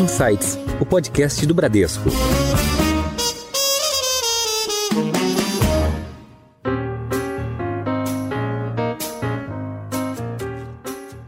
Insights, o podcast do Bradesco.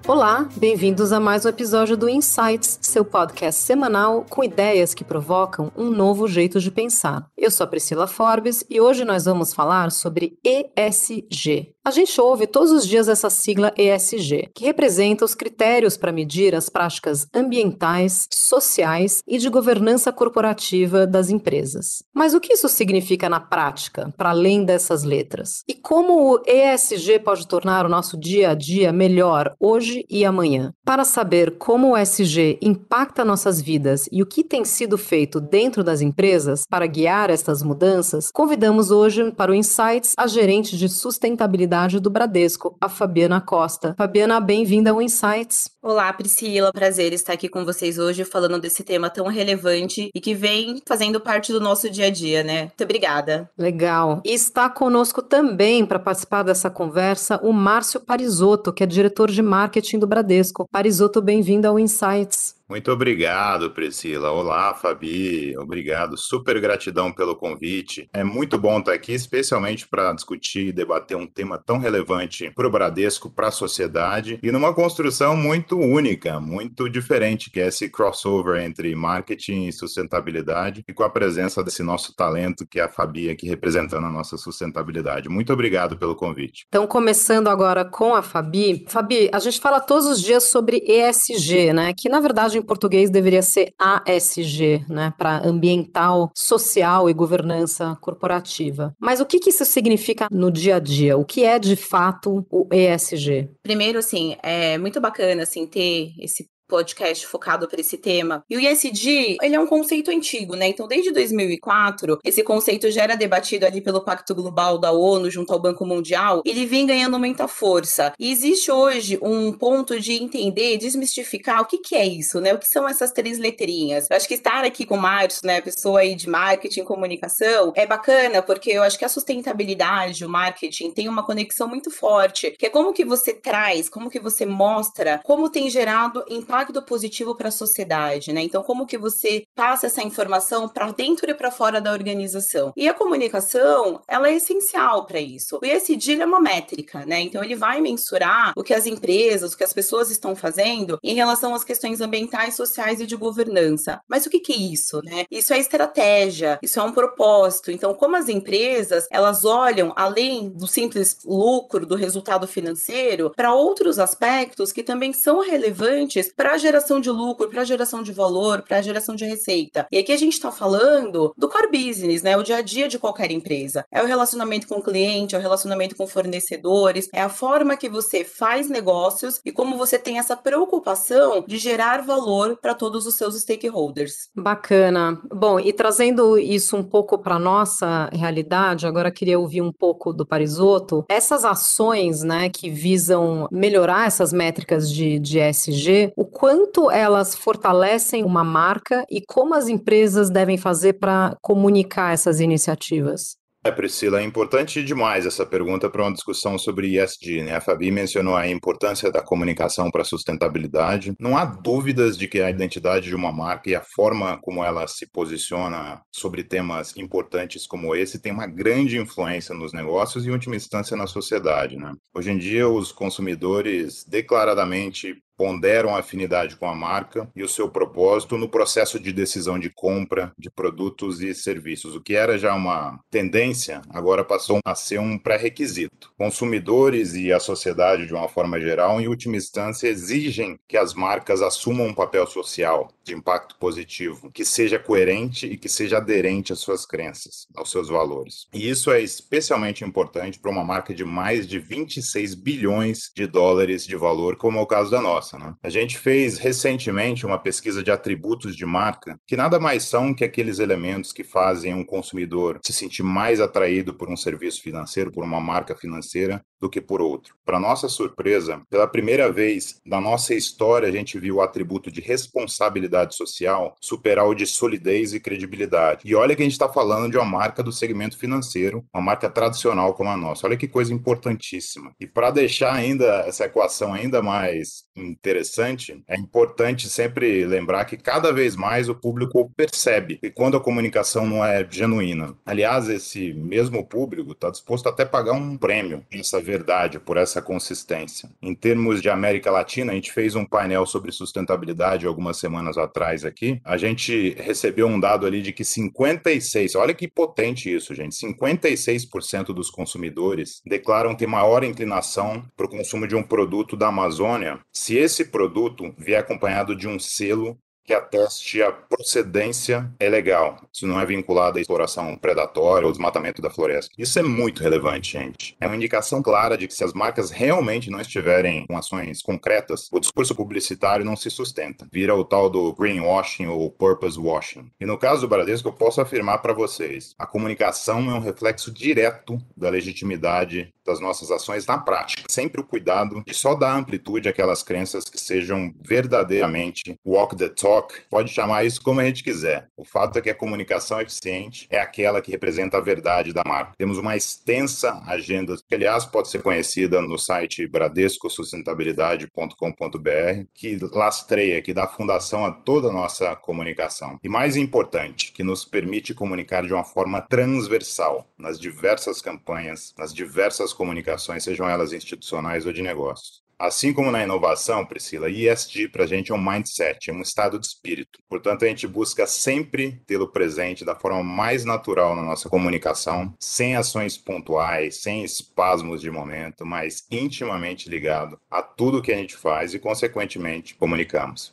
Olá, bem-vindos a mais um episódio do Insights, seu podcast semanal com ideias que provocam um novo jeito de pensar. Eu sou a Priscila Forbes e hoje nós vamos falar sobre ESG. A gente ouve todos os dias essa sigla ESG, que representa os critérios para medir as práticas ambientais, sociais e de governança corporativa das empresas. Mas o que isso significa na prática, para além dessas letras? E como o ESG pode tornar o nosso dia a dia melhor hoje e amanhã? Para saber como o ESG impacta nossas vidas e o que tem sido feito dentro das empresas para guiar estas mudanças, convidamos hoje para o Insights a gerente de sustentabilidade do Bradesco, a Fabiana Costa. Fabiana, bem-vinda ao Insights. Olá, Priscila. Prazer estar aqui com vocês hoje falando desse tema tão relevante e que vem fazendo parte do nosso dia a dia, né? Muito obrigada. Legal. E está conosco também para participar dessa conversa o Márcio Parisotto, que é diretor de marketing do Bradesco. Parisotto, bem-vindo ao Insights. Muito obrigado, Priscila. Olá, Fabi. Obrigado. Super gratidão pelo convite. É muito bom estar aqui, especialmente para discutir e debater um tema tão relevante para o Bradesco, para a sociedade e numa construção muito única, muito diferente, que é esse crossover entre marketing e sustentabilidade e com a presença desse nosso talento, que é a Fabi aqui representando a nossa sustentabilidade. Muito obrigado pelo convite. Então, começando agora com a Fabi. Fabi, a gente fala todos os dias sobre ESG, né? Que, na verdade, em português deveria ser ASG, né, para ambiental, social e governança corporativa. Mas o que isso significa no dia a dia? O que é, de fato, o ESG? Primeiro, assim, é muito bacana assim, ter esse podcast focado para esse tema. E o ESG, ele é um conceito antigo, né? Então, desde 2004, esse conceito já era debatido ali pelo Pacto Global da ONU junto ao Banco Mundial. Ele vem ganhando muita força. E existe hoje um ponto de entender, desmistificar o que é isso, né? O que são essas três letrinhas? Eu acho que estar aqui com o Márcio, né? Pessoa aí de marketing, comunicação, é bacana porque eu acho que a sustentabilidade, o marketing, tem uma conexão muito forte, que é como que você traz, como que você mostra, como tem gerado impacto positivo para a sociedade, né? Então, como que você passa essa informação para dentro e para fora da organização? E a comunicação, ela é essencial para isso. O ESG é uma métrica, né? Então, ele vai mensurar o que as empresas, o que as pessoas estão fazendo em relação às questões ambientais, sociais e de governança. Mas o que é isso, né? Isso é estratégia, isso é um propósito. Então, como as empresas, elas olham além do simples lucro, do resultado financeiro, para outros aspectos que também são relevantes para a geração de lucro, para a geração de valor, para a geração de receita. E aqui a gente está falando do core business, né? O dia a dia de qualquer empresa. É o relacionamento com o cliente, é o relacionamento com fornecedores, é a forma que você faz negócios e como você tem essa preocupação de gerar valor para todos os seus stakeholders. Bacana. Bom, e trazendo isso um pouco para a nossa realidade, agora queria ouvir um pouco do Parisotto. Essas ações, né, que visam melhorar essas métricas de ESG, o quanto elas fortalecem uma marca e como as empresas devem fazer para comunicar essas iniciativas? Priscila, é importante demais essa pergunta para uma discussão sobre ESG, né? A Fabi mencionou a importância da comunicação para a sustentabilidade. Não há dúvidas de que a identidade de uma marca e a forma como ela se posiciona sobre temas importantes como esse tem uma grande influência nos negócios e, em última instância, na sociedade, né? Hoje em dia, os consumidores declaradamente ponderam a afinidade com a marca e o seu propósito no processo de decisão de compra de produtos e serviços. O que era já uma tendência, agora passou a ser um pré-requisito. Consumidores e a sociedade, de uma forma geral, em última instância, exigem que as marcas assumam um papel social de impacto positivo, que seja coerente e que seja aderente às suas crenças, aos seus valores. E isso é especialmente importante para uma marca de mais de 26 bilhões de dólares de valor, como é o caso da nossa. A gente fez recentemente uma pesquisa de atributos de marca que nada mais são que aqueles elementos que fazem um consumidor se sentir mais atraído por um serviço financeiro, por uma marca financeira, do que por outro. Para nossa surpresa, pela primeira vez na nossa história, a gente viu o atributo de responsabilidade social superar o de solidez e credibilidade. E olha que a gente está falando de uma marca do segmento financeiro, uma marca tradicional como a nossa. Olha que coisa importantíssima. E para deixar ainda essa equação ainda mais interessante, é importante sempre lembrar que cada vez mais o público percebe que quando a comunicação não é genuína. Aliás, esse mesmo público está disposto até a pagar um prêmio por essa verdade, por essa consistência. Em termos de América Latina, a gente fez um painel sobre sustentabilidade algumas semanas atrás aqui. A gente recebeu um dado ali de que 56%, olha que potente isso, gente, 56% dos consumidores declaram ter maior inclinação para o consumo de um produto da Amazônia se esse produto vier acompanhado de um selo que ateste a procedência é legal, se não é vinculado à exploração predatória ou desmatamento da floresta. Isso é muito relevante, gente. É uma indicação clara de que se as marcas realmente não estiverem com ações concretas, o discurso publicitário não se sustenta. Vira o tal do greenwashing ou purpose washing. E no caso do Bradesco, eu posso afirmar para vocês, a comunicação é um reflexo direto da legitimidade das nossas ações na prática. Sempre o cuidado de só dar amplitude àquelas crenças que sejam verdadeiramente walk the talk. Pode chamar isso como a gente quiser. O fato é que a comunicação eficiente é aquela que representa a verdade da marca. Temos uma extensa agenda, que aliás pode ser conhecida no site bradescosustentabilidade.com.br, que lastreia, que dá fundação a toda a nossa comunicação. E mais importante, que nos permite comunicar de uma forma transversal, nas diversas campanhas, nas diversas comunicações, sejam elas institucionais ou de negócio. Assim como na inovação, Priscila, ESG para a gente é um mindset, é um estado de espírito. Portanto, a gente busca sempre tê-lo presente da forma mais natural na nossa comunicação, sem ações pontuais, sem espasmos de momento, mas intimamente ligado a tudo que a gente faz e, consequentemente, comunicamos.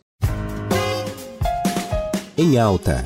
Em alta.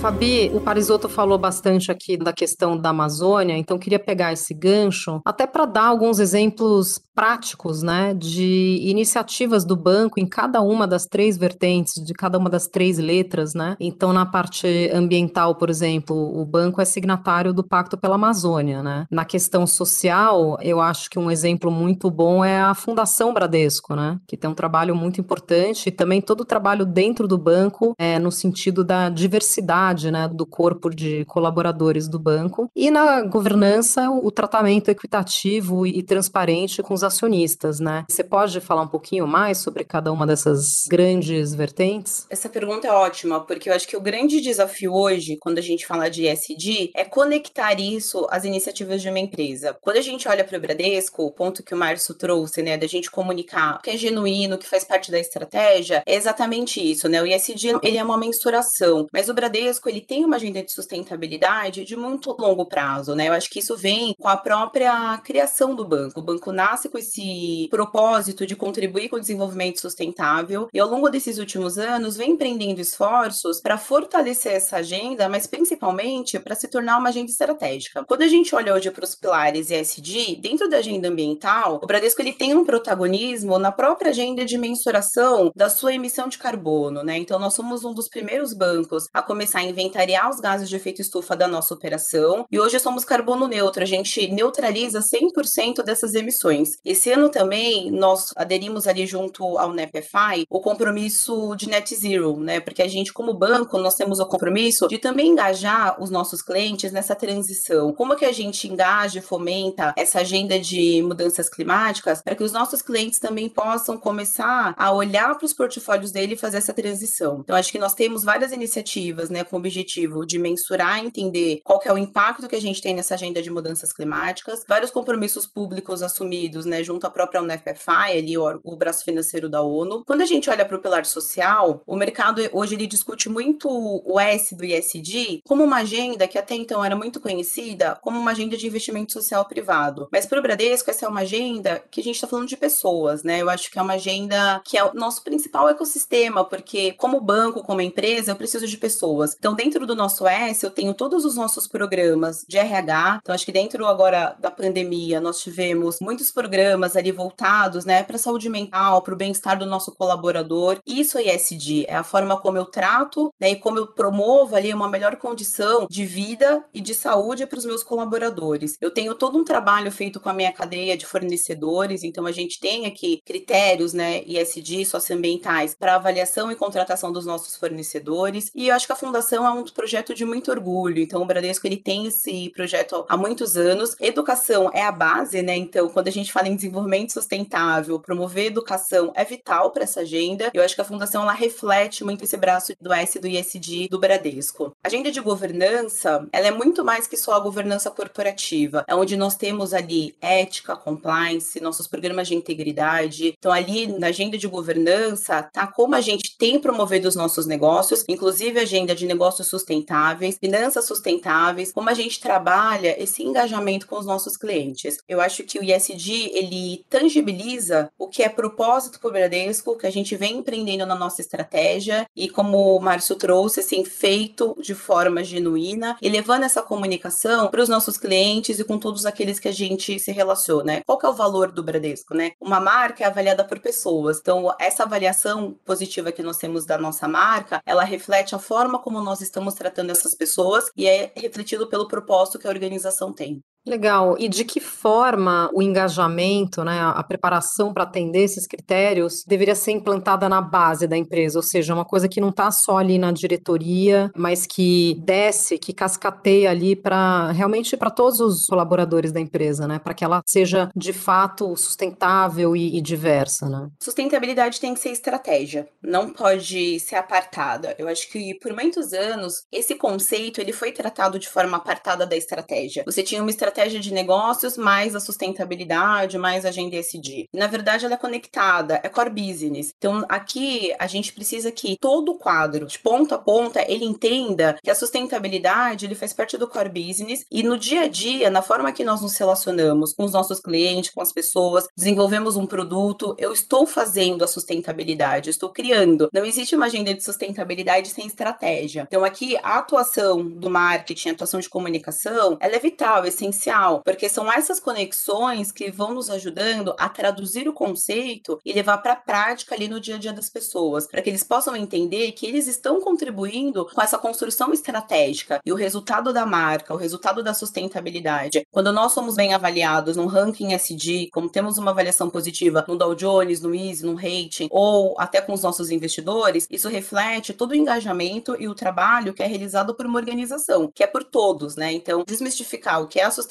Fabi, o Parisotto falou bastante aqui da questão da Amazônia, então queria pegar esse gancho até para dar alguns exemplos práticos, né, de iniciativas do banco em cada uma das três vertentes, de cada uma das três letras, né? Então, na parte ambiental, por exemplo, o banco é signatário do Pacto pela Amazônia, né? Na questão social, eu acho que um exemplo muito bom é a Fundação Bradesco, né, que tem um trabalho muito importante e também todo o trabalho dentro do banco é no sentido da diversidade, né, do corpo de colaboradores do banco, e na governança o tratamento equitativo e transparente com os acionistas, né? Você pode falar um pouquinho mais sobre cada uma dessas grandes vertentes? Essa pergunta é ótima, porque eu acho que o grande desafio hoje, quando a gente fala de ESG, é conectar isso às iniciativas de uma empresa. Quando a gente olha para o Bradesco, o ponto que o Márcio trouxe, né, da gente comunicar o que é genuíno, o que faz parte da estratégia, é exatamente isso, né? O ESG, ele é uma mensuração, mas o Bradesco ele tem uma agenda de sustentabilidade de muito longo prazo, né? Eu acho que isso vem com a própria criação do banco. O banco nasce com esse propósito de contribuir com o desenvolvimento sustentável e ao longo desses últimos anos vem empreendendo esforços para fortalecer essa agenda, mas principalmente para se tornar uma agenda estratégica. Quando a gente olha hoje para os pilares ESG, dentro da agenda ambiental, o Bradesco ele tem um protagonismo na própria agenda de mensuração da sua emissão de carbono, né? Então, nós somos um dos primeiros bancos a começar a inventariar os gases de efeito estufa da nossa operação, e hoje somos carbono neutro, a gente neutraliza 100% dessas emissões. Esse ano também nós aderimos ali junto ao NEPFI o compromisso de net zero, né, porque a gente como banco, nós temos o compromisso de também engajar os nossos clientes nessa transição. Como é que a gente engaja e fomenta essa agenda de mudanças climáticas para que os nossos clientes também possam começar a olhar para os portfólios dele e fazer essa transição? Então acho que nós temos várias iniciativas, né, com o objetivo de mensurar, entender qual que é o impacto que a gente tem nessa agenda de mudanças climáticas, vários compromissos públicos assumidos, né, junto à própria UNEP-FI, ali o braço financeiro da ONU. Quando a gente olha para o pilar social, o mercado hoje ele discute muito o S do ESG como uma agenda que até então era muito conhecida como uma agenda de investimento social privado. Mas para o Bradesco, essa é uma agenda que a gente está falando de pessoas, né? Eu acho que é uma agenda que é o nosso principal ecossistema, porque como banco, como empresa, eu preciso de pessoas. Então, dentro do nosso S, eu tenho todos os nossos programas de RH. Então, acho que dentro agora da pandemia, nós tivemos muitos programas ali voltados, né, para a saúde mental, para o bem-estar do nosso colaborador. Isso é ESG, é a forma como eu trato, né, e como eu promovo ali uma melhor condição de vida e de saúde para os meus colaboradores. Eu tenho todo um trabalho feito com a minha cadeia de fornecedores. Então, a gente tem aqui critérios, né, ESG, socioambientais, para avaliação e contratação dos nossos fornecedores. E eu acho que a Fundação Educação é um projeto de muito orgulho, então o Bradesco ele tem esse projeto há muitos anos. Educação é a base, né? Então, quando a gente fala em desenvolvimento sustentável, promover educação é vital para essa agenda. Eu acho que a Fundação ela reflete muito esse braço do S do ISD do Bradesco. A agenda de governança, ela é muito mais que só a governança corporativa, é onde nós temos ali ética, compliance, nossos programas de integridade. Então, ali na agenda de governança, tá como a gente tem promovido os nossos negócios, inclusive a agenda de negócios sustentáveis, finanças sustentáveis, como a gente trabalha esse engajamento com os nossos clientes. Eu acho que o ISD, ele tangibiliza o que é propósito para o Bradesco, que a gente vem empreendendo na nossa estratégia e, como o Márcio trouxe, assim, feito de forma genuína e levando essa comunicação para os nossos clientes e com todos aqueles que a gente se relaciona. Qual que é o valor do Bradesco, né? Uma marca é avaliada por pessoas. Então, essa avaliação positiva que nós temos da nossa marca, ela reflete a forma como nós estamos tratando essas pessoas e é refletido pelo propósito que a organização tem. Legal. E de que forma o engajamento, né, a preparação para atender esses critérios deveria ser implantada na base da empresa? Ou seja, uma coisa que não está só ali na diretoria, mas que desce, que cascateia ali para realmente para todos os colaboradores da empresa, né? Para que ela seja de fato sustentável e diversa, né? Sustentabilidade tem que ser estratégia, não pode ser apartada. Eu acho que por muitos anos esse conceito ele foi tratado de forma apartada da estratégia. Você tinha uma estratégia de negócios, mais a sustentabilidade, mais a agenda ESG. Na verdade, ela é conectada, é core business. Então, aqui, a gente precisa que todo o quadro, de ponta a ponta, ele entenda que a sustentabilidade, ele faz parte do core business e no dia a dia, na forma que nós nos relacionamos com os nossos clientes, com as pessoas, desenvolvemos um produto, eu estou fazendo a sustentabilidade, eu estou criando. Não existe uma agenda de sustentabilidade sem estratégia. Então, aqui, a atuação do marketing, a atuação de comunicação, ela é vital, é essencial, porque são essas conexões que vão nos ajudando a traduzir o conceito e levar para a prática ali no dia a dia das pessoas, para que eles possam entender que eles estão contribuindo com essa construção estratégica e o resultado da marca, o resultado da sustentabilidade. Quando nós somos bem avaliados num ranking SD, como temos uma avaliação positiva no Dow Jones, no ISE, no rating, ou até com os nossos investidores, isso reflete todo o engajamento e o trabalho que é realizado por uma organização, que é por todos, né? Então, desmistificar o que é a sustentabilidade,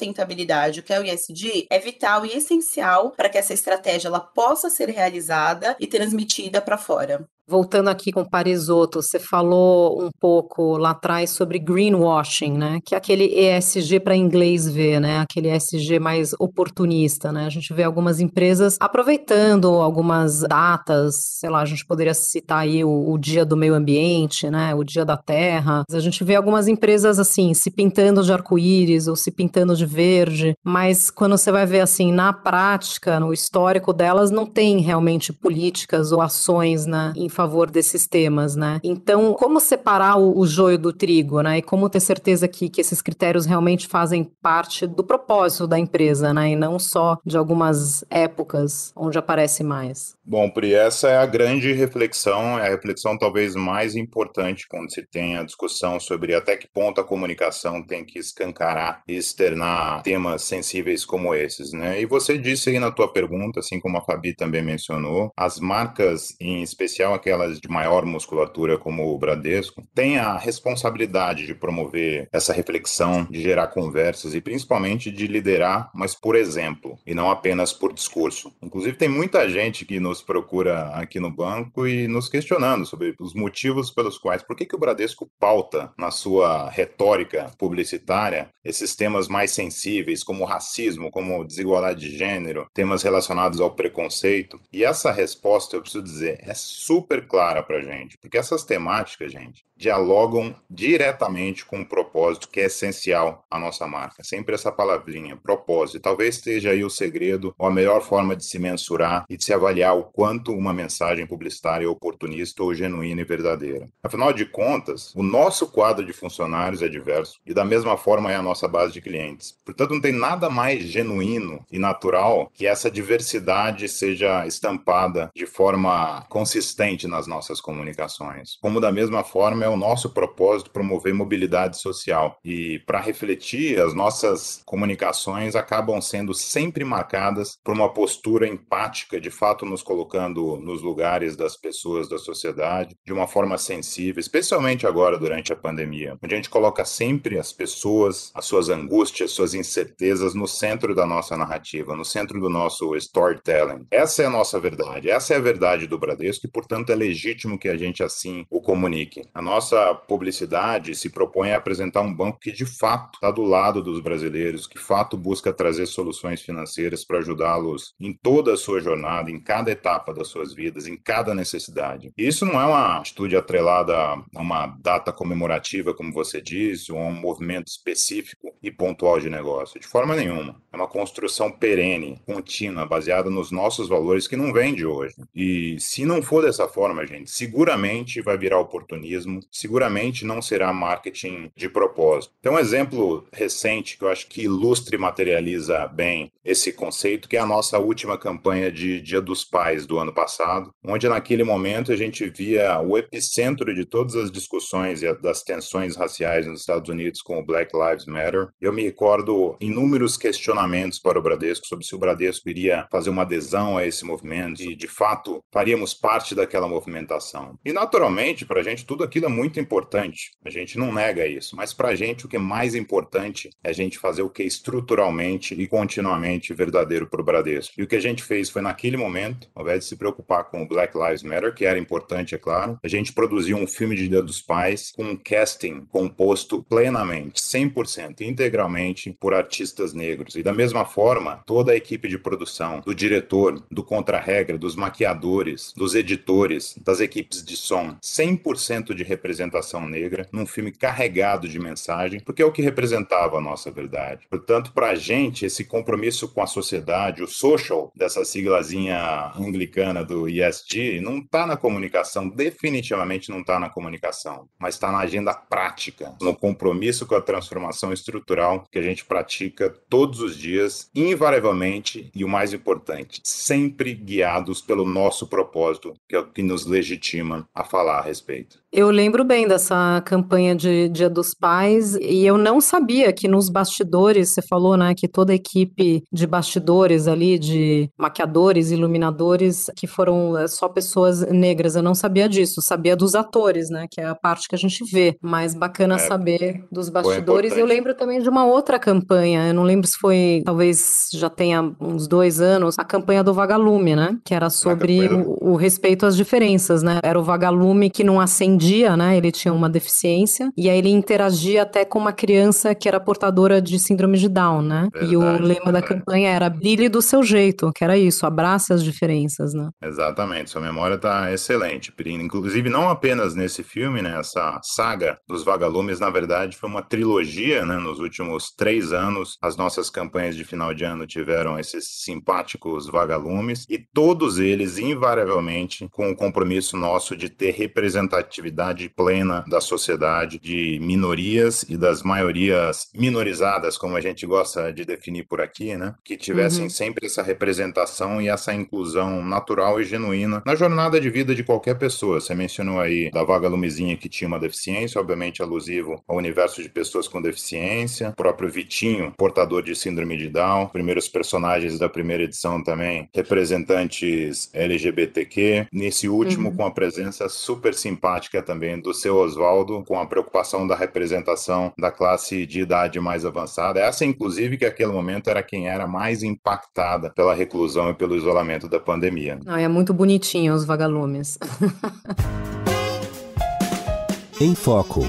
o que é o ISD, é vital e essencial para que essa estratégia ela possa ser realizada e transmitida para fora. Voltando aqui com o Parisoto, você falou um pouco lá atrás sobre greenwashing, né? Que é aquele ESG para inglês ver, né? Aquele ESG mais oportunista, né? A gente vê algumas empresas aproveitando algumas datas, sei lá, a gente poderia citar aí o Dia do Meio Ambiente, né? O Dia da Terra. A gente vê algumas empresas, assim, se pintando de arco-íris ou se pintando de verde, mas quando você vai ver, assim, na prática, no histórico delas, não tem realmente políticas ou ações, né? Em favor desses temas, né? Então, como separar o joio do trigo, né? E como ter certeza que esses critérios realmente fazem parte do propósito da empresa, né? E não só de algumas épocas onde aparece mais. Bom, Pri, essa é a grande reflexão, é a reflexão talvez mais importante quando se tem a discussão sobre até que ponto a comunicação tem que escancarar e externar temas sensíveis como esses, né? E você disse aí na tua pergunta, assim como a Fabi também mencionou, as marcas, em especial aquelas de maior musculatura como o Bradesco, tem a responsabilidade de promover essa reflexão, de gerar conversas e principalmente de liderar, mas por exemplo, e não apenas por discurso. Inclusive tem muita gente que nos procura aqui no banco e nos questionando sobre os motivos pelos quais, por que o Bradesco pauta na sua retórica publicitária esses temas mais sensíveis, como racismo, como desigualdade de gênero, temas relacionados ao preconceito. E essa resposta, eu preciso dizer, é super clara pra gente, porque essas temáticas, gente, dialogam diretamente com o propósito que é essencial à nossa marca. Sempre essa palavrinha, propósito, talvez seja aí o segredo ou a melhor forma de se mensurar e de se avaliar o quanto uma mensagem publicitária é oportunista ou genuína e verdadeira. Afinal de contas, o nosso quadro de funcionários é diverso e da mesma forma é a nossa base de clientes. Portanto, não tem nada mais genuíno e natural que essa diversidade seja estampada de forma consistente nas nossas comunicações. Como da mesma forma é o nosso propósito promover mobilidade social e para refletir, as nossas comunicações acabam sendo sempre marcadas por uma postura empática, de fato nos colocando nos lugares das pessoas, da sociedade, de uma forma sensível, especialmente agora durante a pandemia, onde a gente coloca sempre as pessoas, as suas angústias, suas incertezas no centro da nossa narrativa, no centro do nosso storytelling. Essa é a nossa verdade, essa é a verdade do Bradesco e, portanto, é legítimo que a gente assim o comunique. A nossa publicidade se propõe a apresentar um banco que, de fato, está do lado dos brasileiros, que, de fato, busca trazer soluções financeiras para ajudá-los em toda a sua jornada, em cada etapa das suas vidas, em cada necessidade. E isso não é uma atitude atrelada a uma data comemorativa, como você disse, ou a um movimento específico e pontual de negócio, de forma nenhuma. É uma construção perene, contínua, baseada nos nossos valores que não vêm de hoje. E se não for dessa forma, gente, seguramente vai virar oportunismo, seguramente não será marketing de propósito. Tem um exemplo recente que eu acho que ilustra e materializa bem esse conceito, que é a nossa última campanha de Dia dos Pais do ano passado, onde naquele momento a gente via o epicentro de todas as discussões e das tensões raciais nos Estados Unidos com o Black Lives Matter. Eu me recordo inúmeros questionamentos para o Bradesco sobre se o Bradesco iria fazer uma adesão a esse movimento e, de fato, faríamos parte daquela movimentação. E, naturalmente, para a gente tudo aquilo é muito importante. A gente não nega isso, mas para a gente o que é mais importante é a gente fazer o que é estruturalmente e continuamente verdadeiro para o Bradesco. E o que a gente fez foi, naquele momento, ao invés de se preocupar com o Black Lives Matter, que era importante, é claro, a gente produziu um filme de Dia dos Pais com um casting composto plenamente, 100%, integralmente por artistas negros. E da mesma forma, toda a equipe de produção, do diretor, do contra-regra, dos maquiadores, dos editores, das equipes de som, 100% de representação negra num filme carregado de mensagem, porque é o que representava a nossa verdade. Portanto, para a gente, esse compromisso com a sociedade, o social, dessa siglazinha anglicana do ESG, não está na comunicação, definitivamente não está na comunicação, mas está na agenda prática, no compromisso com a transformação estrutural que a gente pratica todos os dias, invariavelmente, e o mais importante, sempre guiados pelo nosso propósito, que é o que nos legitima a falar a respeito. Eu lembro bem dessa campanha de Dia dos Pais e eu não sabia que nos bastidores, você falou, né, que toda a equipe de bastidores ali, de maquiadores, iluminadores, que foram só pessoas negras, eu não sabia disso, sabia dos atores, né, que é a parte que a gente vê, mas bacana saber dos bastidores. Eu lembro também de uma outra campanha, eu não lembro se foi, talvez já tenha uns 2 anos, a campanha do vagalume, né, que era sobre o respeito às diferenças, né, era o vagalume que não acendia, né, ele tinha uma deficiência e aí ele interagia até com uma criança que era portadora de síndrome de Down, né? Verdade, e o lema da campanha era brilhe do seu jeito, que era isso, abrace as diferenças, né? Exatamente, sua memória está excelente, Pirina. Inclusive, não apenas nesse filme, né, essa saga dos vagalumes, na verdade, foi uma trilogia, né, nos últimos 3 anos. As nossas campanhas de final de ano tiveram esses simpáticos vagalumes e todos eles, invariavelmente, com o compromisso nosso de ter representatividade plena da sociedade, de minorias e das maiorias minorizadas, como a gente gosta de definir por aqui, né? Que tivessem sempre essa representação e essa inclusão natural e genuína na jornada de vida de qualquer pessoa. Você mencionou aí da vagalumezinha que tinha uma deficiência, obviamente alusivo ao universo de pessoas com deficiência, o próprio Vitinho, portador de síndrome de Down, primeiros personagens da primeira edição também, representantes LGBTQ, nesse último com a presença super simpática também do seu Oswaldo, com a preocupação da representação da classe de idade mais avançada. Essa, inclusive, que naquele momento era quem era mais impactada pela reclusão e pelo isolamento da pandemia. Não, é muito bonitinho os vagalumes. Em Foco.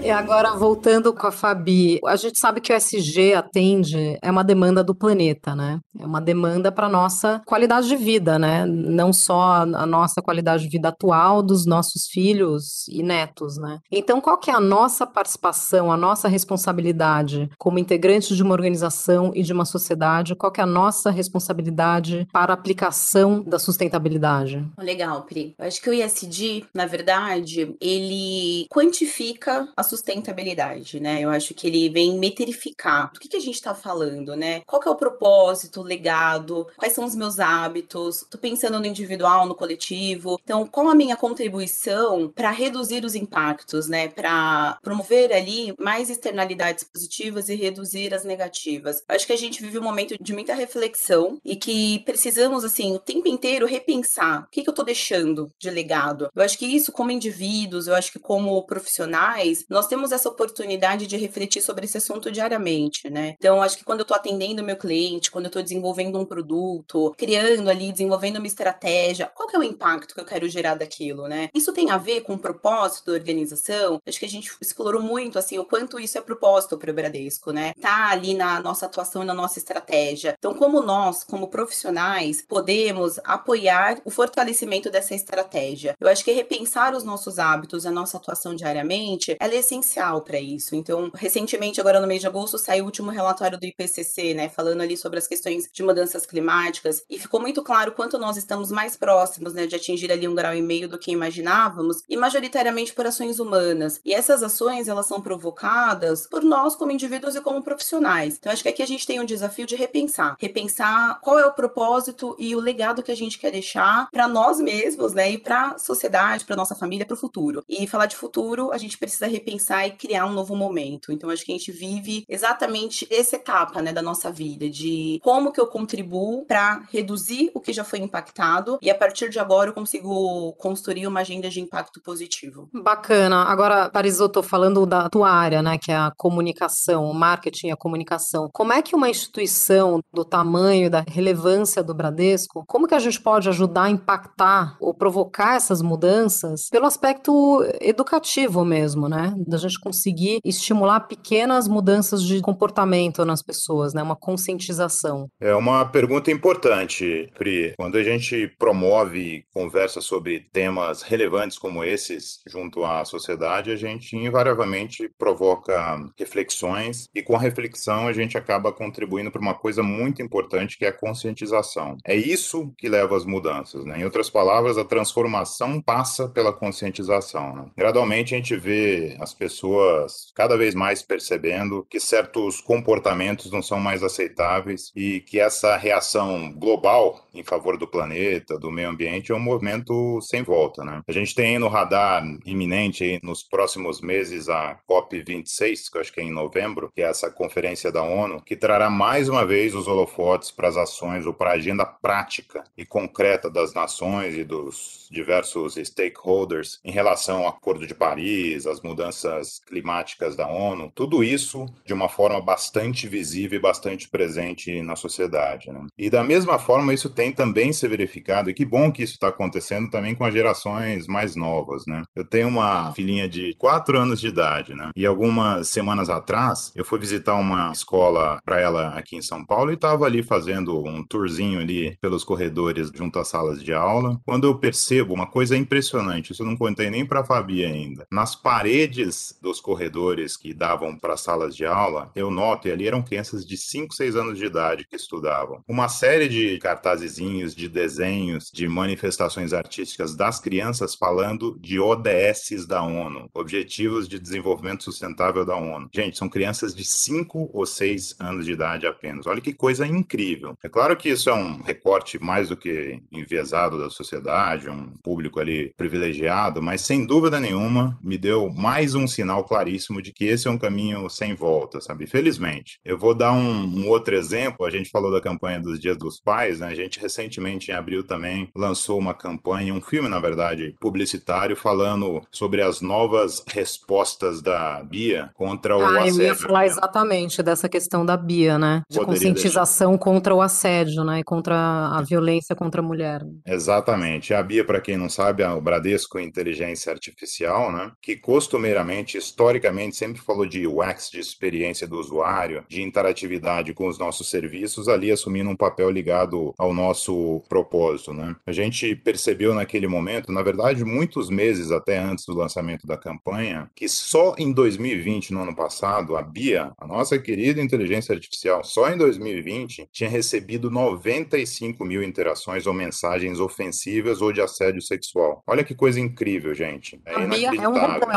E agora, voltando com a Fabi, a gente sabe que o ESG atende, é uma demanda do planeta, né? É uma demanda para a nossa qualidade de vida, né? Não só a nossa qualidade de vida atual, dos nossos filhos e netos, né? Então, qual que é a nossa participação, a nossa responsabilidade como integrantes de uma organização e de uma sociedade? Qual que é a nossa responsabilidade para a aplicação da sustentabilidade? Legal, Pri. Eu acho que o ESG, na verdade, ele quantifica a sustentabilidade sustentabilidade, né? Eu acho que ele vem metrificar do que a gente está falando, né? Qual que é o propósito, o legado, quais são os meus hábitos, tô pensando no individual, no coletivo. Então, qual a minha contribuição para reduzir os impactos, né? Para promover ali mais externalidades positivas e reduzir as negativas. Eu acho que a gente vive um momento de muita reflexão e que precisamos, assim, o tempo inteiro repensar o que eu tô deixando de legado. Eu acho que isso, como indivíduos, eu acho que como profissionais, nós temos essa oportunidade de refletir sobre esse assunto diariamente, né? Então, acho que quando eu tô atendendo o meu cliente, quando eu tô desenvolvendo um produto, criando ali, desenvolvendo uma estratégia, qual que é o impacto que eu quero gerar daquilo, né? Isso tem a ver com o propósito da organização? Acho que a gente explorou muito, assim, o quanto isso é propósito para o Bradesco, né? Tá ali na nossa atuação e na nossa estratégia. Então, como nós, como profissionais, podemos apoiar o fortalecimento dessa estratégia? Eu acho que repensar os nossos hábitos, a nossa atuação diariamente, ela é essencial para isso. Então, recentemente, agora no mês de agosto, saiu o último relatório do IPCC, né? Falando ali sobre as questões de mudanças climáticas. E ficou muito claro quanto nós estamos mais próximos, né? De atingir ali 1,5 graus do que imaginávamos. E majoritariamente por ações humanas. E essas ações, elas são provocadas por nós como indivíduos e como profissionais. Então, acho que aqui a gente tem um desafio de repensar. Repensar qual é o propósito e o legado que a gente quer deixar para nós mesmos, né? E para a sociedade, para nossa família, para o futuro. E falar de futuro, a gente precisa repensar e criar um novo momento. Então, acho que a gente vive exatamente essa etapa, né, da nossa vida, de como que eu contribuo para reduzir o que já foi impactado e a partir de agora eu consigo construir uma agenda de impacto positivo. Bacana. Agora, Paris, eu tô falando da tua área, né, que é a comunicação, o marketing e a comunicação. Como é que uma instituição do tamanho, da relevância do Bradesco, como que a gente pode ajudar a impactar ou provocar essas mudanças pelo aspecto educativo mesmo, né? Da gente conseguir estimular pequenas mudanças de comportamento nas pessoas, né? Uma conscientização. É uma pergunta importante, Pri. Quando a gente promove conversa sobre temas relevantes como esses junto à sociedade, a gente invariavelmente provoca reflexões e com a reflexão a gente acaba contribuindo para uma coisa muito importante que é a conscientização. É isso que leva às mudanças, né? Em outras palavras, a transformação passa pela conscientização, né? Gradualmente a gente vê as pessoas cada vez mais percebendo que certos comportamentos não são mais aceitáveis e que essa reação global em favor do planeta, do meio ambiente, é um movimento sem volta, né? A gente tem no radar iminente aí, nos próximos meses a COP26, que eu acho que é em novembro, que é essa conferência da ONU, que trará mais uma vez os holofotes para as ações ou para a agenda prática e concreta das nações e dos diversos stakeholders em relação ao Acordo de Paris, as mudanças climáticas da ONU, tudo isso de uma forma bastante visível e bastante presente na sociedade, né? E da mesma forma isso tem também se verificado, e que bom que isso está acontecendo também com as gerações mais novas, né? Eu tenho uma filhinha de 4 anos de idade, né? E algumas semanas atrás eu fui visitar uma escola para ela aqui em São Paulo e estava ali fazendo um tourzinho ali pelos corredores junto às salas de aula, quando eu percebo uma coisa impressionante, isso eu não contei nem para a Fabi ainda. Nas paredes dos corredores que davam para as salas de aula, eu noto, e ali eram crianças de 5, 6 anos de idade que estudavam, uma série de cartazezinhos, de desenhos, de manifestações artísticas das crianças falando de ODSs da ONU, Objetivos de Desenvolvimento Sustentável da ONU. Gente, são crianças de 5 ou 6 anos de idade apenas. Olha que coisa incrível. É claro que isso é um recorte mais do que enviesado da sociedade, um público ali privilegiado, mas sem dúvida nenhuma me deu mais um sinal claríssimo de que esse é um caminho sem volta, sabe? Felizmente. Eu vou dar um outro exemplo, a gente falou da campanha dos Dias dos Pais, né? A gente recentemente, em abril também, lançou uma campanha, um filme, na verdade, publicitário, falando sobre as novas respostas da BIA contra o assédio. Eu ia falar exatamente dessa questão da BIA, né? De conscientização contra o assédio, né? E contra a violência contra a mulher. Exatamente. A BIA, para quem não sabe, é o Bradesco Inteligência Artificial, né? Que costumeiramente, historicamente, sempre falou de UX, de experiência do usuário, de interatividade com os nossos serviços, ali assumindo um papel ligado ao nosso propósito, né? A gente percebeu naquele momento, na verdade, muitos meses até antes do lançamento da campanha, que só em 2020, no ano passado, a BIA, a nossa querida inteligência artificial, só em 2020 tinha recebido 95 mil interações ou mensagens ofensivas ou de assédio sexual. Olha que coisa incrível, gente. É a BIA é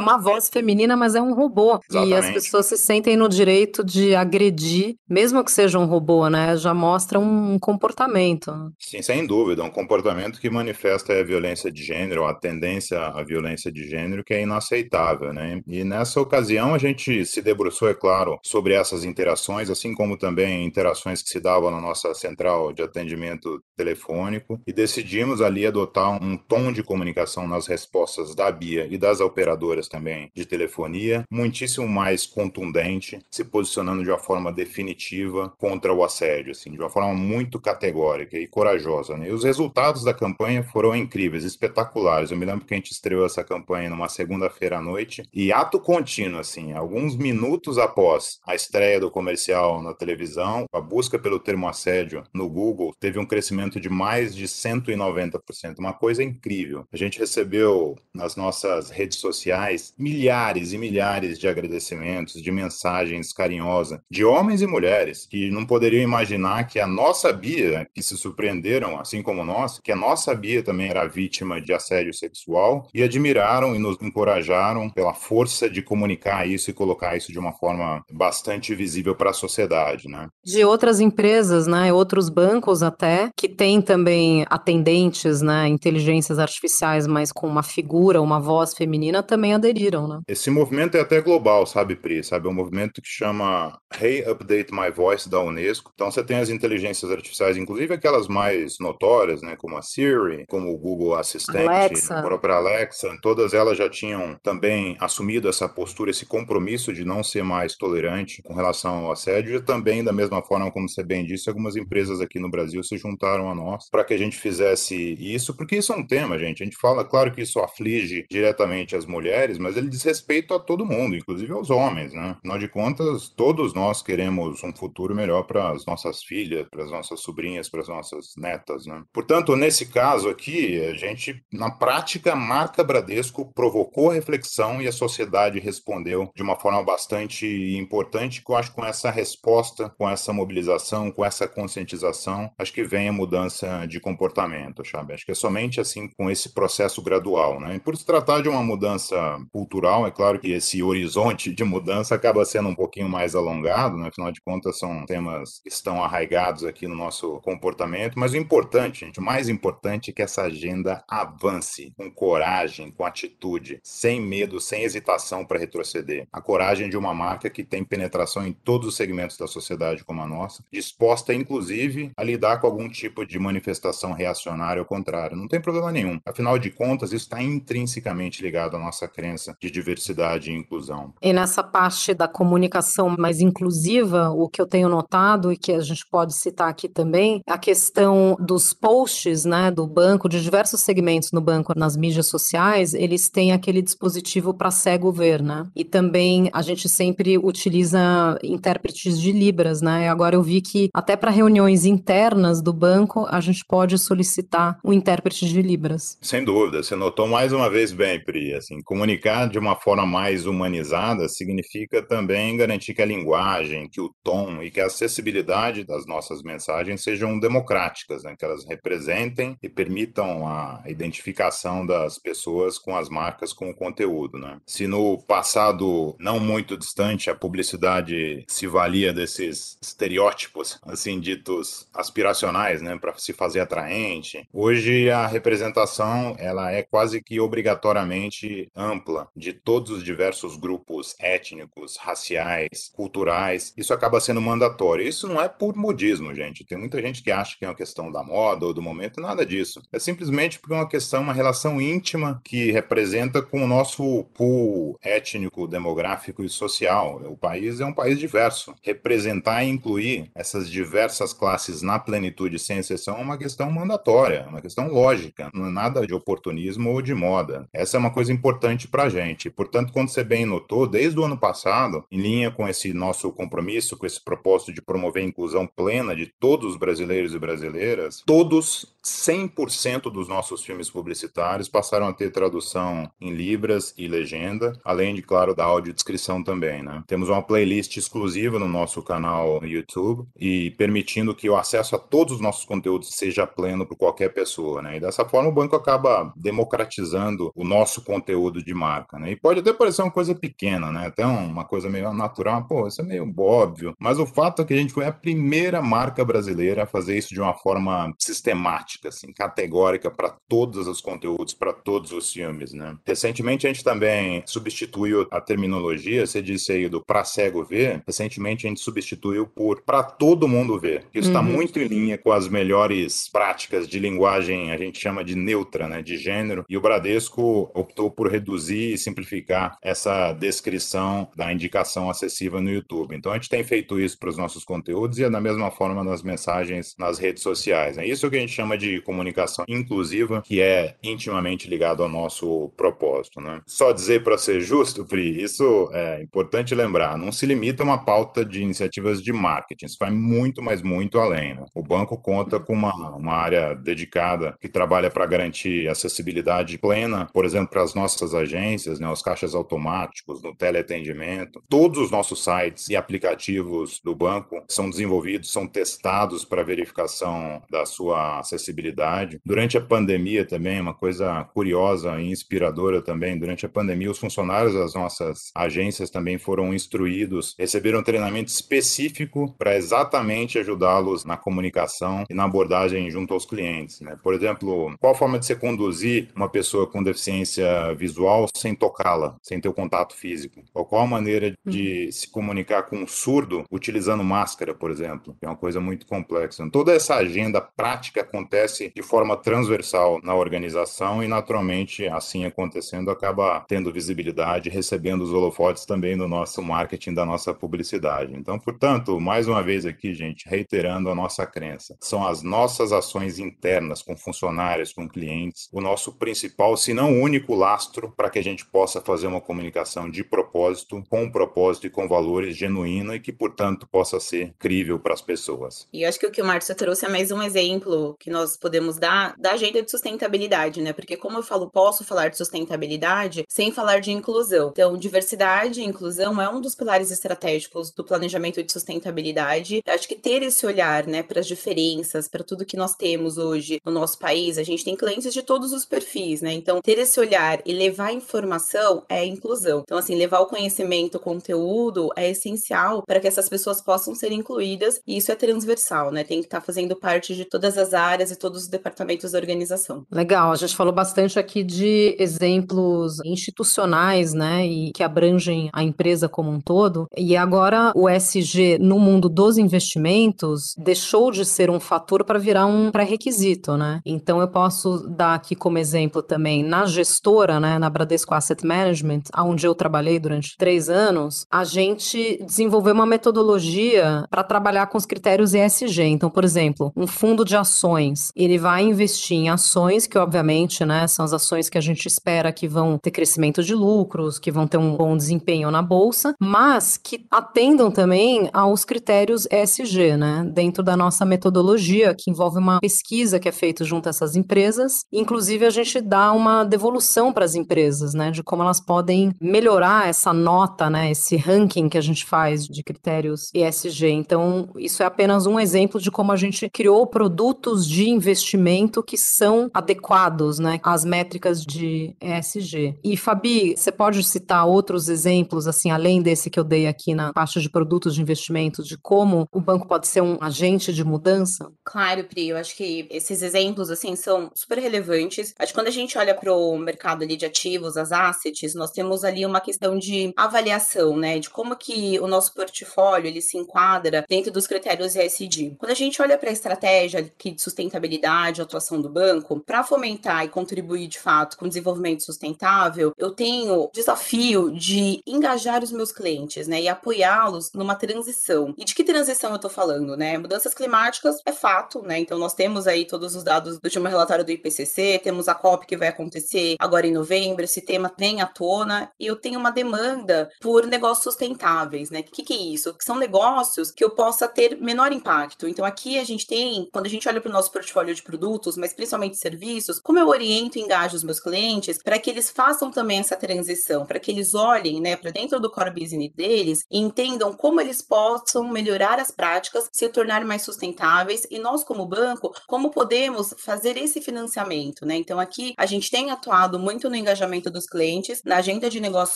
uma voz feminina. feminina, mas é um robô. Exatamente. E as pessoas se sentem no direito de agredir, mesmo que seja um robô, né? Já mostra um comportamento. Sim, sem dúvida. Um comportamento que manifesta a violência de gênero, a tendência à violência de gênero, que é inaceitável, né? E nessa ocasião a gente se debruçou, é claro, sobre essas interações, assim como também interações que se davam na nossa central de atendimento telefônico, e decidimos ali adotar um tom de comunicação nas respostas da Bia e das operadoras também de telefonia, muitíssimo mais contundente, se posicionando de uma forma definitiva contra o assédio, assim, de uma forma muito categórica e corajosa, né? E os resultados da campanha foram incríveis, espetaculares. Eu me lembro que a gente estreou essa campanha numa segunda-feira à noite e ato contínuo, assim, alguns minutos após a estreia do comercial na televisão, a busca pelo termo assédio no Google teve um crescimento de mais de 190%, uma coisa incrível. A gente recebeu nas nossas redes sociais milhares e milhares de agradecimentos, de mensagens carinhosas, de homens e mulheres que não poderiam imaginar que a nossa Bia, que se surpreenderam, assim como nós, que a nossa Bia também era vítima de assédio sexual, e admiraram e nos encorajaram pela força de comunicar isso e colocar isso de uma forma bastante visível para a sociedade, né? De outras empresas, né? Outros bancos até, que têm também atendentes, né? Inteligências artificiais, mas com uma figura, uma voz feminina, também aderiram, né? Esse movimento é até global, sabe, Pri? Sabe, é um movimento que chama Hey, Update My Voice, da Unesco. Então você tem as inteligências artificiais, inclusive aquelas mais notórias, né? Como a Siri, como o Google Assistente, Alexa. A própria Alexa. Todas elas já tinham também assumido essa postura, esse compromisso de não ser mais tolerante com relação ao assédio, e também, da mesma forma como você bem disse, algumas empresas aqui no Brasil se juntaram a nós para que a gente fizesse isso, porque isso é um tema, gente. A gente fala, claro que isso aflige diretamente as mulheres, mas ele diz respeito a todo mundo, inclusive aos homens, né? Afinal de contas, todos nós queremos um futuro melhor para as nossas filhas, para as nossas sobrinhas, para as nossas netas, né? Portanto, nesse caso aqui, a gente, na prática, a marca Bradesco provocou a reflexão e a sociedade respondeu de uma forma bastante importante, que eu acho que com essa resposta, com essa mobilização, com essa conscientização, acho que vem a mudança de comportamento, sabe? Acho que é somente assim, com esse processo gradual, né? E por se tratar de uma mudança cultural, é claro que esse horizonte de mudança acaba sendo um pouquinho mais alongado, né? Afinal de contas, são temas que estão arraigados aqui no nosso comportamento, mas o importante, gente, o mais importante é que essa agenda avance com coragem, com atitude, sem medo, sem hesitação para retroceder. A coragem de uma marca que tem penetração em todos os segmentos da sociedade como a nossa, disposta, inclusive, a lidar com algum tipo de manifestação reacionária ou contrária. Não tem problema nenhum. Afinal de contas, isso está intrinsecamente ligado à nossa crença de diversidade e inclusão. E nessa parte da comunicação mais inclusiva, o que eu tenho notado e que a gente pode citar aqui também, a questão dos posts, né, do banco, de diversos segmentos no banco, nas mídias sociais, eles têm aquele dispositivo para cego ver, né? E também a gente sempre utiliza intérpretes de Libras, né? Agora eu vi que até para reuniões internas do banco, a gente pode solicitar um intérprete de Libras. Sem dúvida, você notou mais uma vez bem, Pri, assim, comunicar de uma forma mais humanizada significa também garantir que a linguagem, que o tom e que a acessibilidade das nossas mensagens sejam democráticas, né? Que elas representem e permitam a identificação das pessoas com as marcas, com o conteúdo, né? Se no passado não muito distante a publicidade se valia desses estereótipos, assim, ditos aspiracionais, né, para se fazer atraente, hoje a representação ela é quase que obrigatoriamente ampla, de todos os diversos grupos étnicos, raciais, culturais. Isso acaba sendo mandatório. Isso não é por modismo, gente. Tem muita gente que acha que é uma questão da moda ou do momento, nada disso. É simplesmente porque é uma questão, uma relação íntima que representa com o nosso pool étnico, demográfico e social. O país é um país diverso. Representar e incluir essas diversas classes na plenitude, sem exceção, é uma questão mandatória, uma questão lógica. Não é nada de oportunismo ou de moda. Essa é uma coisa importante para a gente. Portanto, quando você bem notou, desde o ano passado, em linha com esse nosso compromisso, com esse propósito de promover a inclusão plena de todos os brasileiros e brasileiras, todos 100% dos nossos filmes publicitários passaram a ter tradução em libras e legenda, além de, claro, da audiodescrição também, né? Temos uma playlist exclusiva no nosso canal no YouTube e permitindo que o acesso a todos os nossos conteúdos seja pleno para qualquer pessoa, né? E dessa forma o banco acaba democratizando o nosso conteúdo de marca, né? E pode até parecer uma coisa pequena, né? Até uma coisa meio natural, pô, isso é meio óbvio, mas o fato é que a gente foi a primeira marca brasileira a fazer isso de uma forma sistemática, assim, categórica, para todos os conteúdos, para todos os filmes, né? Recentemente a gente também substituiu a terminologia, você disse aí do pra cego ver, recentemente a gente substituiu por pra todo mundo ver. Isso está muito em linha com as melhores práticas de linguagem, a gente chama de neutra, né, de gênero, e o Bradesco optou por reduzir e simplificar essa descrição da indicação acessível no YouTube. Então a gente tem feito isso para os nossos conteúdos e é da mesma forma nas mensagens nas redes sociais, né? Isso é o que a gente chama de comunicação inclusiva, que é intimamente ligado ao nosso propósito, né? Só dizer, para ser justo, Pri, isso é importante lembrar, não se limita a uma pauta de iniciativas de marketing, isso vai muito, mas muito além, né? O banco conta com uma área dedicada que trabalha para garantir acessibilidade plena, por exemplo, para as nossas agências, né, os caixas automáticos, no teleatendimento. Todos os nossos sites e aplicativos do banco são desenvolvidos, são testados para verificação da sua acessibilidade. Durante a pandemia também, uma coisa curiosa e inspiradora também, durante a pandemia os funcionários das nossas agências também foram instruídos, receberam treinamento específico para exatamente ajudá-los na comunicação e na abordagem junto aos clientes, né? Por exemplo, qual a forma de você conduzir uma pessoa com deficiência visual sem tocá-la, sem ter o contato físico? Ou qual a maneira de se comunicar com um surdo utilizando máscara, por exemplo? É uma coisa muito complexa. Toda essa agenda prática acontece de forma transversal na organização e, naturalmente, assim acontecendo, acaba tendo visibilidade, recebendo os holofotes também do nosso marketing, da nossa publicidade. Então, portanto, mais uma vez aqui, gente, reiterando a nossa crença, são as nossas ações internas com funcionários, com clientes, o nosso principal, se não único lastro para que a gente possa fazer uma comunicação de propósito, com propósito e com valores genuína e que, portanto, possa ser crível para as pessoas. E eu acho que o Márcio trouxe é mais um exemplo que nós podemos dar da agenda de sustentabilidade, né? Porque como eu falo, posso falar de sustentabilidade sem falar de inclusão. Então, diversidade e inclusão é um dos pilares estratégicos do planejamento de sustentabilidade. Eu acho que ter esse olhar, né, para as diferenças, para tudo que nós temos hoje no nosso país, a gente tem clientes de todos os perfis, né? Então, ter esse olhar e levar informação é inclusão. Então, assim, levar o conhecimento, o conteúdo é essencial para que essas pessoas possam ser incluídas, e isso é transversal, né? Tem que estar fazendo parte de todas as áreas e todos os departamentos da organização. Legal, a gente falou bastante aqui de exemplos institucionais, né, e que abrangem a empresa como um todo, e agora o ESG no mundo dos investimentos deixou de ser um fator para virar um pré-requisito, né? Então eu posso dar aqui como exemplo também na gestora, né, na Bradesco Asset Management, onde eu trabalhei durante 3 anos, a gente desenvolveu uma metodologia para trabalhar com os critérios ESG. Então, por exemplo, um fundo de ações, ele vai investir em ações que, obviamente, né, são as ações que a gente espera que vão ter crescimento de lucros, que vão ter um bom desempenho na bolsa, mas que atendam também aos critérios ESG, né, dentro da nossa metodologia, que envolve uma pesquisa que é feita junto a essas empresas. Inclusive, a gente dá uma devolução para as empresas, né, de como elas podem melhorar essa nota, né, esse ranking que a gente faz de critérios ESG. Então, isso é apenas um exemplo de como a gente criou produtos de investimento que são adequados, né, às métricas de ESG. E, Fabi, você pode citar outros exemplos, assim, além desse que eu dei aqui na parte de produtos de investimento, de como o banco pode ser um agente de mudança? Claro, Pri, eu acho que esses exemplos, assim, são super relevantes. Acho que quando a gente olha para o mercado ali de ativos, as assets, nós temos ali uma questão de avaliação, né, de como que o nosso portfólio, ele se enquadra dentro dos critérios ESG. Quando a gente olha para a estratégia que sustentabilidade, a atuação do banco, para fomentar e contribuir de fato com o desenvolvimento sustentável, eu tenho o desafio de engajar os meus clientes, né, e apoiá-los numa transição. E de que transição eu tô falando, né? Mudanças climáticas é fato, né? Então nós temos aí todos os dados do último relatório do IPCC, temos a COP que vai acontecer agora em novembro, esse tema vem à tona, e eu tenho uma demanda por negócios sustentáveis, né? O que é isso? Que são negócios que eu possa ter menor impacto. Então aqui a gente tem, quando a gente olha para o nosso portfólio portfólio de produtos, mas principalmente serviços, como eu oriento e engajo os meus clientes para que eles façam também essa transição, para que eles olhem, né, para dentro do core business deles e entendam como eles possam melhorar as práticas, se tornar mais sustentáveis, e nós como banco, como podemos fazer esse financiamento, né? Então aqui a gente tem atuado muito no engajamento dos clientes, na agenda de negócios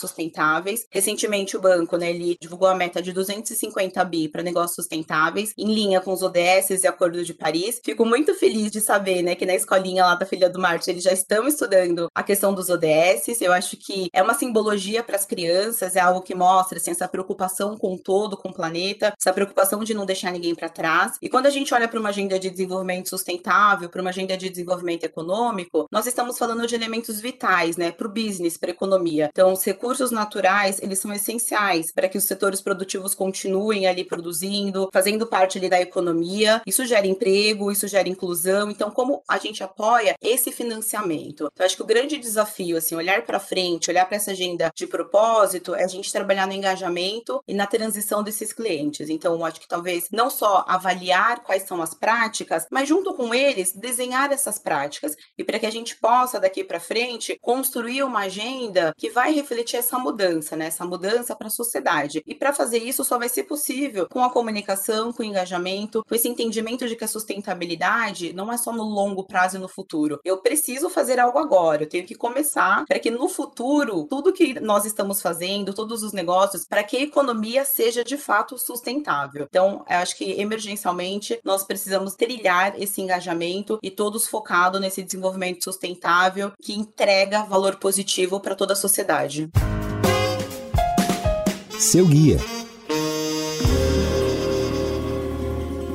sustentáveis. Recentemente o banco, né, ele divulgou a meta de 250 bi para negócios sustentáveis, em linha com os ODSs e Acordo de Paris. Fico muito feliz de saber, né, que na escolinha lá da Filha do Marte eles já estão estudando a questão dos ODSs. Eu acho que é uma simbologia para as crianças, é algo que mostra assim, essa preocupação com o todo, com o planeta, essa preocupação de não deixar ninguém para trás. E quando a gente olha para uma agenda de desenvolvimento sustentável, para uma agenda de desenvolvimento econômico, nós estamos falando de elementos vitais, né, para o business, para a economia. Então, os recursos naturais, eles são essenciais para que os setores produtivos continuem ali produzindo, fazendo parte ali da economia. Isso gera emprego, isso gera inclusão. Então, como a gente apoia esse financiamento? Então, acho que o grande desafio, assim, olhar para frente, olhar para essa agenda de propósito, é a gente trabalhar no engajamento e na transição desses clientes. Então, acho que talvez não só avaliar quais são as práticas, mas junto com eles, desenhar essas práticas. E para que a gente possa, daqui para frente, construir uma agenda que vai refletir essa mudança, né? Essa mudança para a sociedade. E para fazer isso só vai ser possível com a comunicação, com o engajamento, com esse entendimento de que a sustentabilidade não é só no longo prazo e no futuro. Eu preciso fazer algo agora, eu tenho que começar para que no futuro, tudo que nós estamos fazendo, todos os negócios, para que a economia seja de fato sustentável. Então, eu acho que emergencialmente nós precisamos trilhar esse engajamento e todos focados nesse desenvolvimento sustentável que entrega valor positivo para toda a sociedade. Seu guia.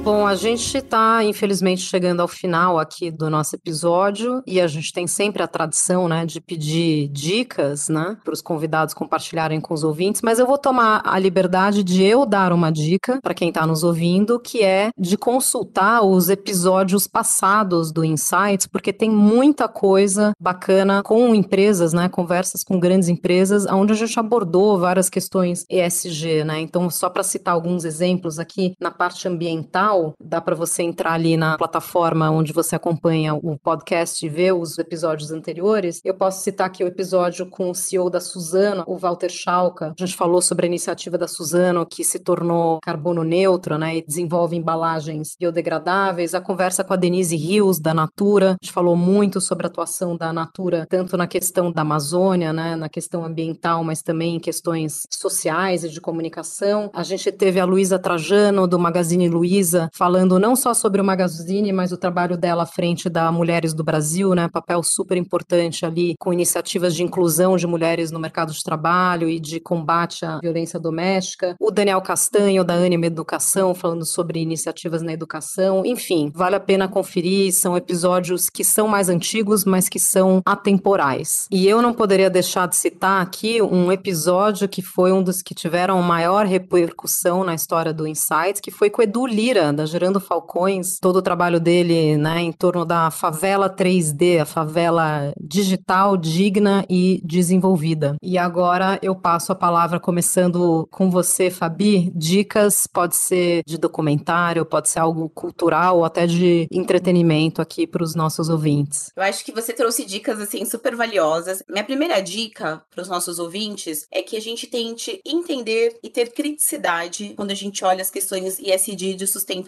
Bom, a gente está, infelizmente, chegando ao final aqui do nosso episódio, e a gente tem sempre a tradição, né, de pedir dicas, né, para os convidados compartilharem com os ouvintes, mas eu vou tomar a liberdade de eu dar uma dica para quem está nos ouvindo, que é de consultar os episódios passados do Insights, porque tem muita coisa bacana com empresas, né, conversas com grandes empresas, onde a gente abordou várias questões ESG, né? Então, só para citar alguns exemplos aqui, na parte ambiental, dá para você entrar ali na plataforma onde você acompanha o podcast e ver os episódios anteriores. Eu posso citar aqui o episódio com o CEO da Suzano, o Walter Schalka. A gente falou sobre a iniciativa da Suzano, que se tornou carbono neutro, né, e desenvolve embalagens biodegradáveis. A conversa com a Denise Rios, da Natura. A gente falou muito sobre a atuação da Natura, tanto na questão da Amazônia, né, na questão ambiental, mas também em questões sociais e de comunicação. A gente teve a Luísa Trajano, do Magazine Luiza, falando não só sobre o Magazine, mas o trabalho dela à frente da Mulheres do Brasil, né? Papel super importante ali com iniciativas de inclusão de mulheres no mercado de trabalho e de combate à violência doméstica. O Daniel Castanho, da Anima Educação, falando sobre iniciativas na educação. Enfim, vale a pena conferir, são episódios que são mais antigos, mas que são atemporais. E eu não poderia deixar de citar aqui um episódio que foi um dos que tiveram maior repercussão na história do Insights, que foi com o Edu Lira, da Gerando Falcões, todo o trabalho dele, né, em torno da favela 3D, a favela digital, digna e desenvolvida. E agora eu passo a palavra, começando com você, Fabi. Dicas, pode ser de documentário, pode ser algo cultural, ou até de entretenimento aqui para os nossos ouvintes. Eu acho que você trouxe dicas, assim, super valiosas. Minha primeira dica para os nossos ouvintes é que a gente tente entender e ter criticidade quando a gente olha as questões ESG de sustentabilidade.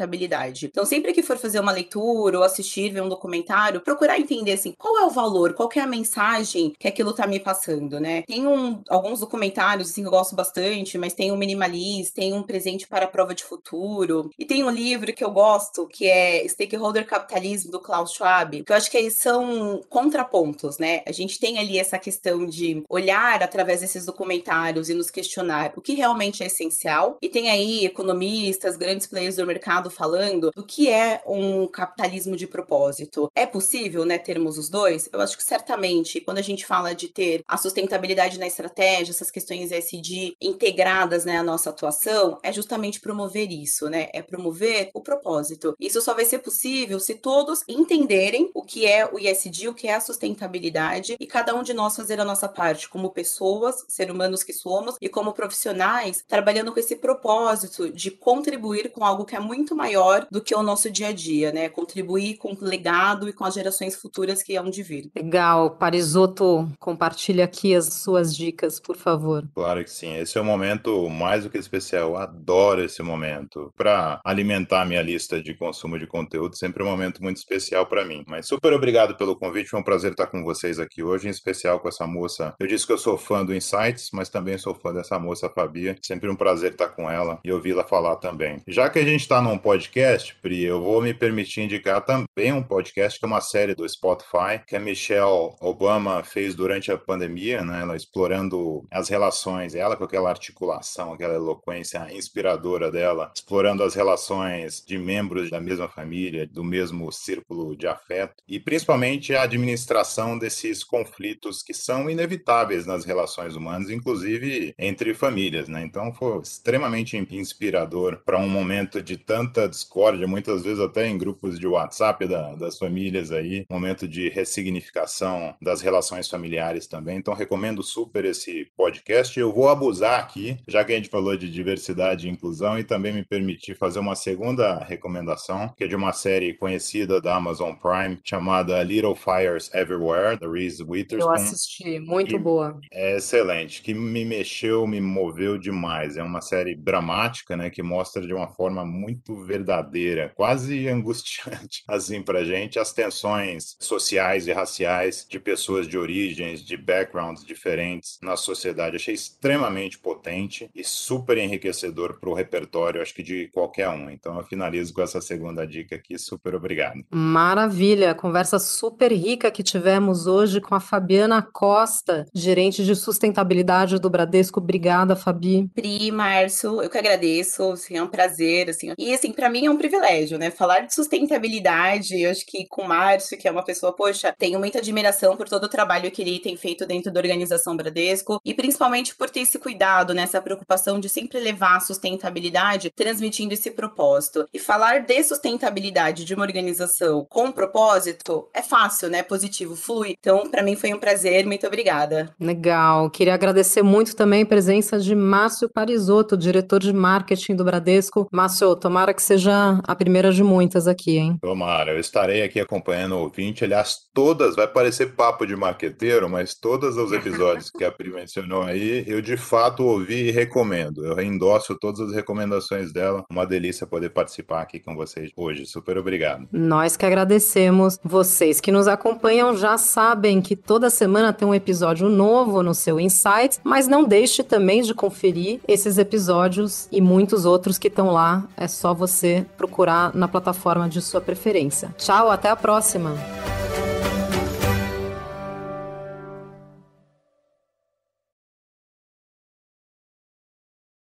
Então, sempre que for fazer uma leitura ou assistir, ver um documentário, procurar entender, assim, qual é o valor, qual que é a mensagem que aquilo tá me passando, né? Tem alguns documentários, assim, que eu gosto bastante, mas tem o Minimalist, tem um Presente para a Prova de Futuro, e tem um livro que eu gosto, que é Stakeholder Capitalismo, do Klaus Schwab, que eu acho que eles são contrapontos, né? A gente tem ali essa questão de olhar através desses documentários e nos questionar o que realmente é essencial, e tem aí economistas, grandes players do mercado, falando do que é um capitalismo de propósito. É possível, né, termos os dois? Eu acho que certamente, quando a gente fala de ter a sustentabilidade na estratégia, essas questões ESG integradas, né, à nossa atuação, é justamente promover isso, né? É promover o propósito. Isso só vai ser possível se todos entenderem o que é o ESG, o que é a sustentabilidade, e cada um de nós fazer a nossa parte como pessoas, seres humanos que somos, e como profissionais, trabalhando com esse propósito de contribuir com algo que é muito muito maior do que o nosso dia a dia, né? Contribuir com o legado e com as gerações futuras que hão de vir. Legal. Parisotto, compartilha aqui as suas dicas, por favor. Claro que sim. Esse é um momento mais do que especial. Eu adoro esse momento. Para alimentar a minha lista de consumo de conteúdo, sempre é um momento muito especial para mim. Mas super obrigado pelo convite. Foi um prazer estar com vocês aqui hoje, em especial com essa moça. Eu disse que eu sou fã do Insights, mas também sou fã dessa moça, Fabi. Sempre um prazer estar com ela e ouvi-la falar também. Já que a gente está num podcast, Pri, eu vou me permitir indicar também um podcast que é uma série do Spotify, que a Michelle Obama fez durante a pandemia, né? Ela explorando as relações, ela com aquela articulação, aquela eloquência inspiradora dela, explorando as relações de membros da mesma família, do mesmo círculo de afeto, e principalmente a administração desses conflitos que são inevitáveis nas relações humanas, inclusive entre famílias, né? Então foi extremamente inspirador para um momento de tanta discórdia, muitas vezes até em grupos de WhatsApp das famílias aí, momento de ressignificação das relações familiares também. Então recomendo super esse podcast. Eu vou abusar aqui, já que a gente falou de diversidade e inclusão, e também me permitir fazer uma segunda recomendação, que é de uma série conhecida da Amazon Prime, chamada Little Fires Everywhere, da Reese Witherspoon. Eu assisti, muito boa. É excelente, que me mexeu, me moveu demais. É uma série dramática, né, que mostra de uma forma muito verdadeira, quase angustiante, assim, pra gente, as tensões sociais e raciais de pessoas de origens, de backgrounds diferentes na sociedade. Achei extremamente potente e super enriquecedor pro repertório, acho que de qualquer um. Então eu finalizo com essa segunda dica aqui, super obrigado. Maravilha, conversa super rica que tivemos hoje com a Fabiana Costa, gerente de sustentabilidade do Bradesco. Obrigada, Fabi. Pri, Márcio, eu que agradeço, assim, é um prazer, assim, e assim, pra mim é um privilégio, né, falar de sustentabilidade. Eu acho que com o Márcio, que é uma pessoa, poxa, tenho muita admiração por todo o trabalho que ele tem feito dentro da organização Bradesco, e principalmente por ter esse cuidado, né, essa preocupação de sempre levar a sustentabilidade, transmitindo esse propósito. E falar de sustentabilidade de uma organização com propósito é fácil, né, positivo, flui. Então, pra mim foi um prazer, muito obrigada. Legal, queria agradecer muito também a presença de Márcio Parisotto, diretor de marketing do Bradesco. Márcio, tomara que seja a primeira de muitas aqui, hein? Tomara, eu estarei aqui acompanhando o ouvinte. Aliás, todas, vai parecer papo de marqueteiro, mas todos os episódios que a Pri mencionou aí, eu de fato ouvi e recomendo. Eu endosso todas as recomendações dela. Uma delícia poder participar aqui com vocês hoje. Super obrigado. Nós que agradecemos. Vocês que nos acompanham já sabem que toda semana tem um episódio novo no seu Insights, mas não deixe também de conferir esses episódios e muitos outros que estão lá. É só você procurar na plataforma de sua preferência. Tchau, até a próxima!